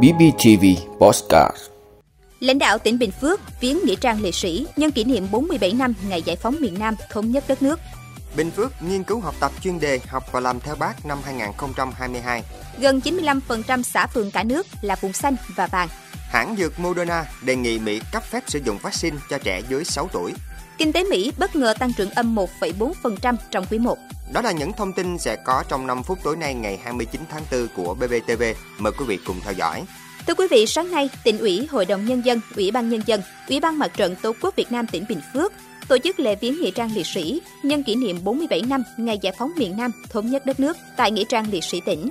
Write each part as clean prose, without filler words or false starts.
BPTV Podcast. Lãnh đạo tỉnh Bình Phước viếng nghĩa trang liệt sĩ nhân kỷ niệm 47 năm ngày giải phóng miền Nam thống nhất đất nước. Bình Phước nghiên cứu học tập chuyên đề Học và làm theo Bác năm 2022. Gần 95% xã phường cả nước là vùng xanh và vàng. Hãng dược Moderna đề nghị Mỹ cấp phép sử dụng vaccine cho trẻ dưới 6 tuổi. Kinh tế Mỹ bất ngờ tăng trưởng âm 1,4% trong quý 1. Đó là những thông tin sẽ có trong 5 phút tối nay ngày 29 tháng 4 của BPTV. Mời quý vị cùng theo dõi. Thưa quý vị, sáng nay, Tỉnh ủy, Hội đồng Nhân dân, Ủy ban Nhân dân, Ủy ban Mặt trận Tổ quốc Việt Nam tỉnh Bình Phước tổ chức lễ viếng nghĩa trang liệt sĩ nhân kỷ niệm 47 năm ngày giải phóng miền Nam thống nhất đất nước tại nghĩa trang liệt sĩ tỉnh.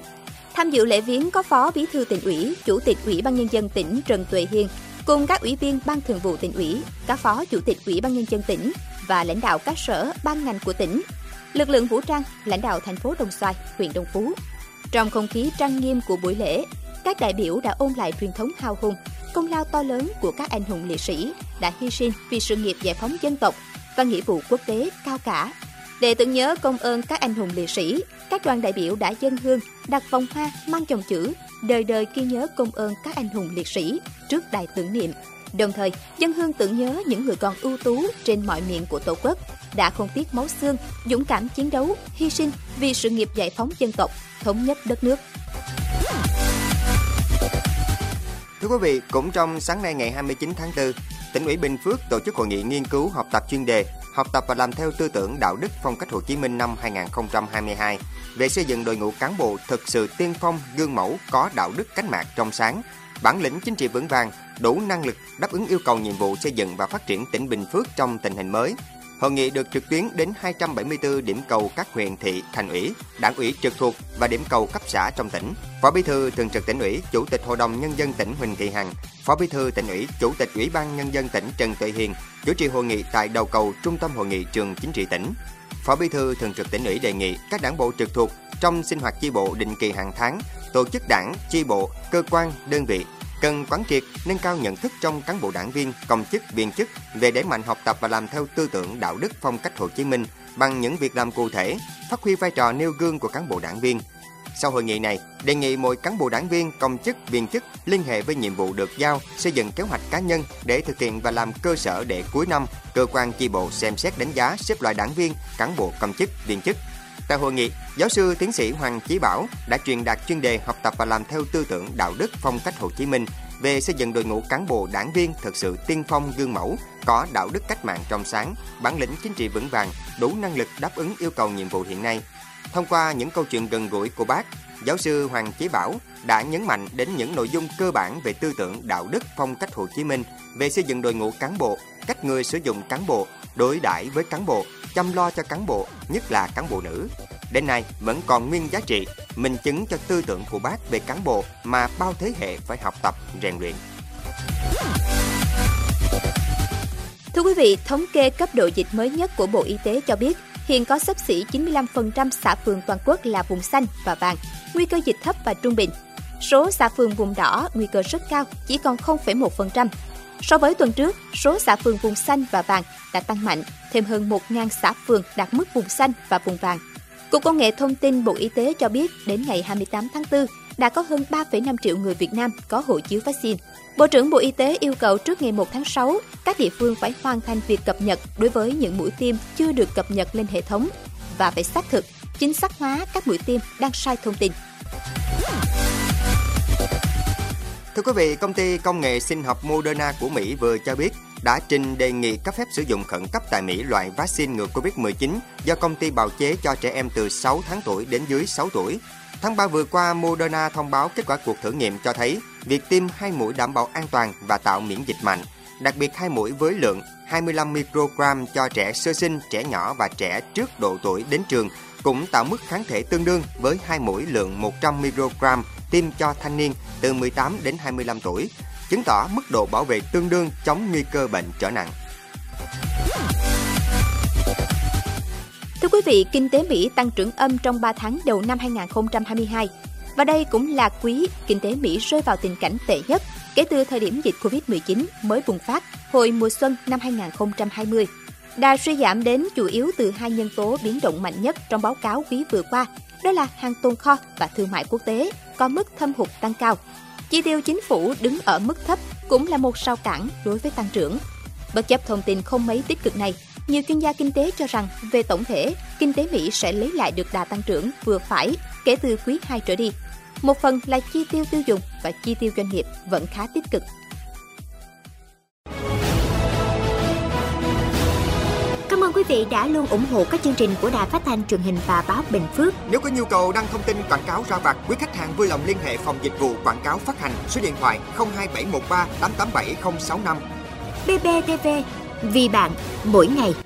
Tham dự lễ viếng có Phó Bí thư Tỉnh ủy, Chủ tịch Ủy ban Nhân dân tỉnh Trần Tuệ Hiền cùng các ủy viên Ban Thường vụ Tỉnh ủy, các Phó Chủ tịch Ủy ban Nhân dân tỉnh và lãnh đạo các sở, ban ngành của tỉnh, lực lượng vũ trang, lãnh đạo thành phố Đông Xoài, huyện Đông Phú. Trong không khí trang nghiêm của buổi lễ, các đại biểu đã ôn lại truyền thống hào hùng, công lao to lớn của các anh hùng liệt sĩ đã hy sinh vì sự nghiệp giải phóng dân tộc và nghĩa vụ quốc tế cao cả. Để tưởng nhớ công ơn các anh hùng liệt sĩ, các đoàn đại biểu đã dâng hương, đặt vòng hoa mang dòng chữ đời đời ghi nhớ công ơn các anh hùng liệt sĩ trước đài tưởng niệm. Đồng thời, dâng hương tưởng nhớ những người con ưu tú trên mọi miền của Tổ quốc đã không tiếc máu xương, dũng cảm chiến đấu, hy sinh vì sự nghiệp giải phóng dân tộc, thống nhất đất nước. Thưa quý vị, cũng trong sáng nay ngày 29 tháng 4, Tỉnh ủy Bình Phước tổ chức hội nghị nghiên cứu học tập chuyên đề Học tập và làm theo tư tưởng đạo đức phong cách Hồ Chí Minh năm 2022 về xây dựng đội ngũ cán bộ thực sự tiên phong, gương mẫu, có đạo đức cách mạng trong sáng, bản lĩnh chính trị vững vàng, đủ năng lực đáp ứng yêu cầu nhiệm vụ xây dựng và phát triển tỉnh Bình Phước trong tình hình mới. Hội nghị được trực tuyến đến 274 điểm cầu các huyện, thị, thành ủy, đảng ủy trực thuộc và điểm cầu cấp xã trong tỉnh. Phó Bí thư Thường trực Tỉnh ủy, Chủ tịch Hội đồng Nhân dân tỉnh Huỳnh Thị Hằng, Phó Bí thư Tỉnh ủy, Chủ tịch Ủy ban Nhân dân tỉnh Trần Tuệ Hiền chủ trì hội nghị tại đầu cầu Trung tâm Hội nghị Trường Chính trị tỉnh. Phó Bí thư Thường trực Tỉnh ủy đề nghị các đảng bộ trực thuộc trong sinh hoạt chi bộ định kỳ hàng tháng, tổ chức đảng, chi bộ, cơ quan, đơn vị cần quán triệt, nâng cao nhận thức trong cán bộ đảng viên, công chức, viên chức về đẩy mạnh học tập và làm theo tư tưởng đạo đức phong cách Hồ Chí Minh bằng những việc làm cụ thể, phát huy vai trò nêu gương của cán bộ đảng viên. Sau hội nghị này, đề nghị mỗi cán bộ đảng viên, công chức, viên chức liên hệ với nhiệm vụ được giao, xây dựng kế hoạch cá nhân để thực hiện và làm cơ sở để cuối năm, cơ quan chi bộ xem xét đánh giá xếp loại đảng viên, cán bộ, công chức, viên chức. Tại hội nghị, giáo sư tiến sĩ Hoàng Chí Bảo đã truyền đạt chuyên đề học tập và làm theo tư tưởng đạo đức phong cách Hồ Chí Minh về xây dựng đội ngũ cán bộ đảng viên thực sự tiên phong gương mẫu, có đạo đức cách mạng trong sáng, bản lĩnh chính trị vững vàng, đủ năng lực đáp ứng yêu cầu nhiệm vụ hiện nay. Thông qua những câu chuyện gần gũi của bác, giáo sư Hoàng Chí Bảo đã nhấn mạnh đến những nội dung cơ bản về tư tưởng đạo đức phong cách Hồ Chí Minh, về xây dựng đội ngũ cán bộ, cách người sử dụng cán bộ, đối đãi với cán bộ, chăm lo cho cán bộ, nhất là cán bộ nữ. Đến nay vẫn còn nguyên giá trị, minh chứng cho tư tưởng của bác về cán bộ mà bao thế hệ phải học tập, rèn luyện. Thưa quý vị, thống kê cấp độ dịch mới nhất của Bộ Y tế cho biết, hiện có xấp xỉ 95% xã phường toàn quốc là vùng xanh và vàng, nguy cơ dịch thấp và trung bình. Số xã phường vùng đỏ nguy cơ rất cao, chỉ còn 0,1%. So với tuần trước, số xã phường vùng xanh và vàng đã tăng mạnh, thêm hơn 1.000 xã phường đạt mức vùng xanh và vùng vàng. Cục Công nghệ Thông tin Bộ Y tế cho biết đến ngày 28 tháng 4 đã có hơn 3,5 triệu người Việt Nam có hộ chiếu vaccine. Bộ trưởng Bộ Y tế yêu cầu trước ngày 1 tháng 6, các địa phương phải hoàn thành việc cập nhật đối với những mũi tiêm chưa được cập nhật lên hệ thống và phải xác thực, chính xác hóa các mũi tiêm đang sai thông tin. Thưa quý vị, công ty công nghệ sinh học Moderna của Mỹ vừa cho biết đã trình đề nghị cấp phép sử dụng khẩn cấp tại Mỹ loại vaccine ngừa Covid-19 do công ty bào chế cho trẻ em từ 6 tháng tuổi đến dưới 6 tuổi. Tháng 3 vừa qua, Moderna thông báo kết quả cuộc thử nghiệm cho thấy việc tiêm 2 mũi đảm bảo an toàn và tạo miễn dịch mạnh, đặc biệt 2 mũi với lượng 25 microgram cho trẻ sơ sinh, trẻ nhỏ và trẻ trước độ tuổi đến trường cũng tạo mức kháng thể tương đương với 2 mũi lượng 100 microgram tiêm cho thanh niên từ 18 đến 25 tuổi, chứng tỏ mức độ bảo vệ tương đương chống nguy cơ bệnh trở nặng. Thưa quý vị, kinh tế Mỹ tăng trưởng âm trong 3 tháng đầu năm 2022. Và đây cũng là quý kinh tế Mỹ rơi vào tình cảnh tệ nhất kể từ thời điểm dịch Covid-19 mới bùng phát hồi mùa xuân năm 2020. Đà suy giảm đến chủ yếu từ hai nhân tố biến động mạnh nhất trong báo cáo quý vừa qua, đó là hàng tồn kho và thương mại quốc tế, có mức thâm hụt tăng cao. Chi tiêu chính phủ đứng ở mức thấp cũng là một rào cản đối với tăng trưởng. Bất chấp thông tin không mấy tích cực này, nhiều chuyên gia kinh tế cho rằng về tổng thể, kinh tế Mỹ sẽ lấy lại được đà tăng trưởng vừa phải kể từ quý 2 trở đi. Một phần là chi tiêu tiêu dùng và chi tiêu doanh nghiệp vẫn khá tích cực. Cảm ơn quý vị đã luôn ủng hộ các chương trình của Đài Phát thanh Truyền hình và Báo Bình Phước. Nếu có nhu cầu đăng thông tin quảng cáo ra vặt, quý khách hàng vui lòng liên hệ phòng dịch vụ quảng cáo phát hành số điện thoại 02713 887065. BPTV, vì bạn mỗi ngày.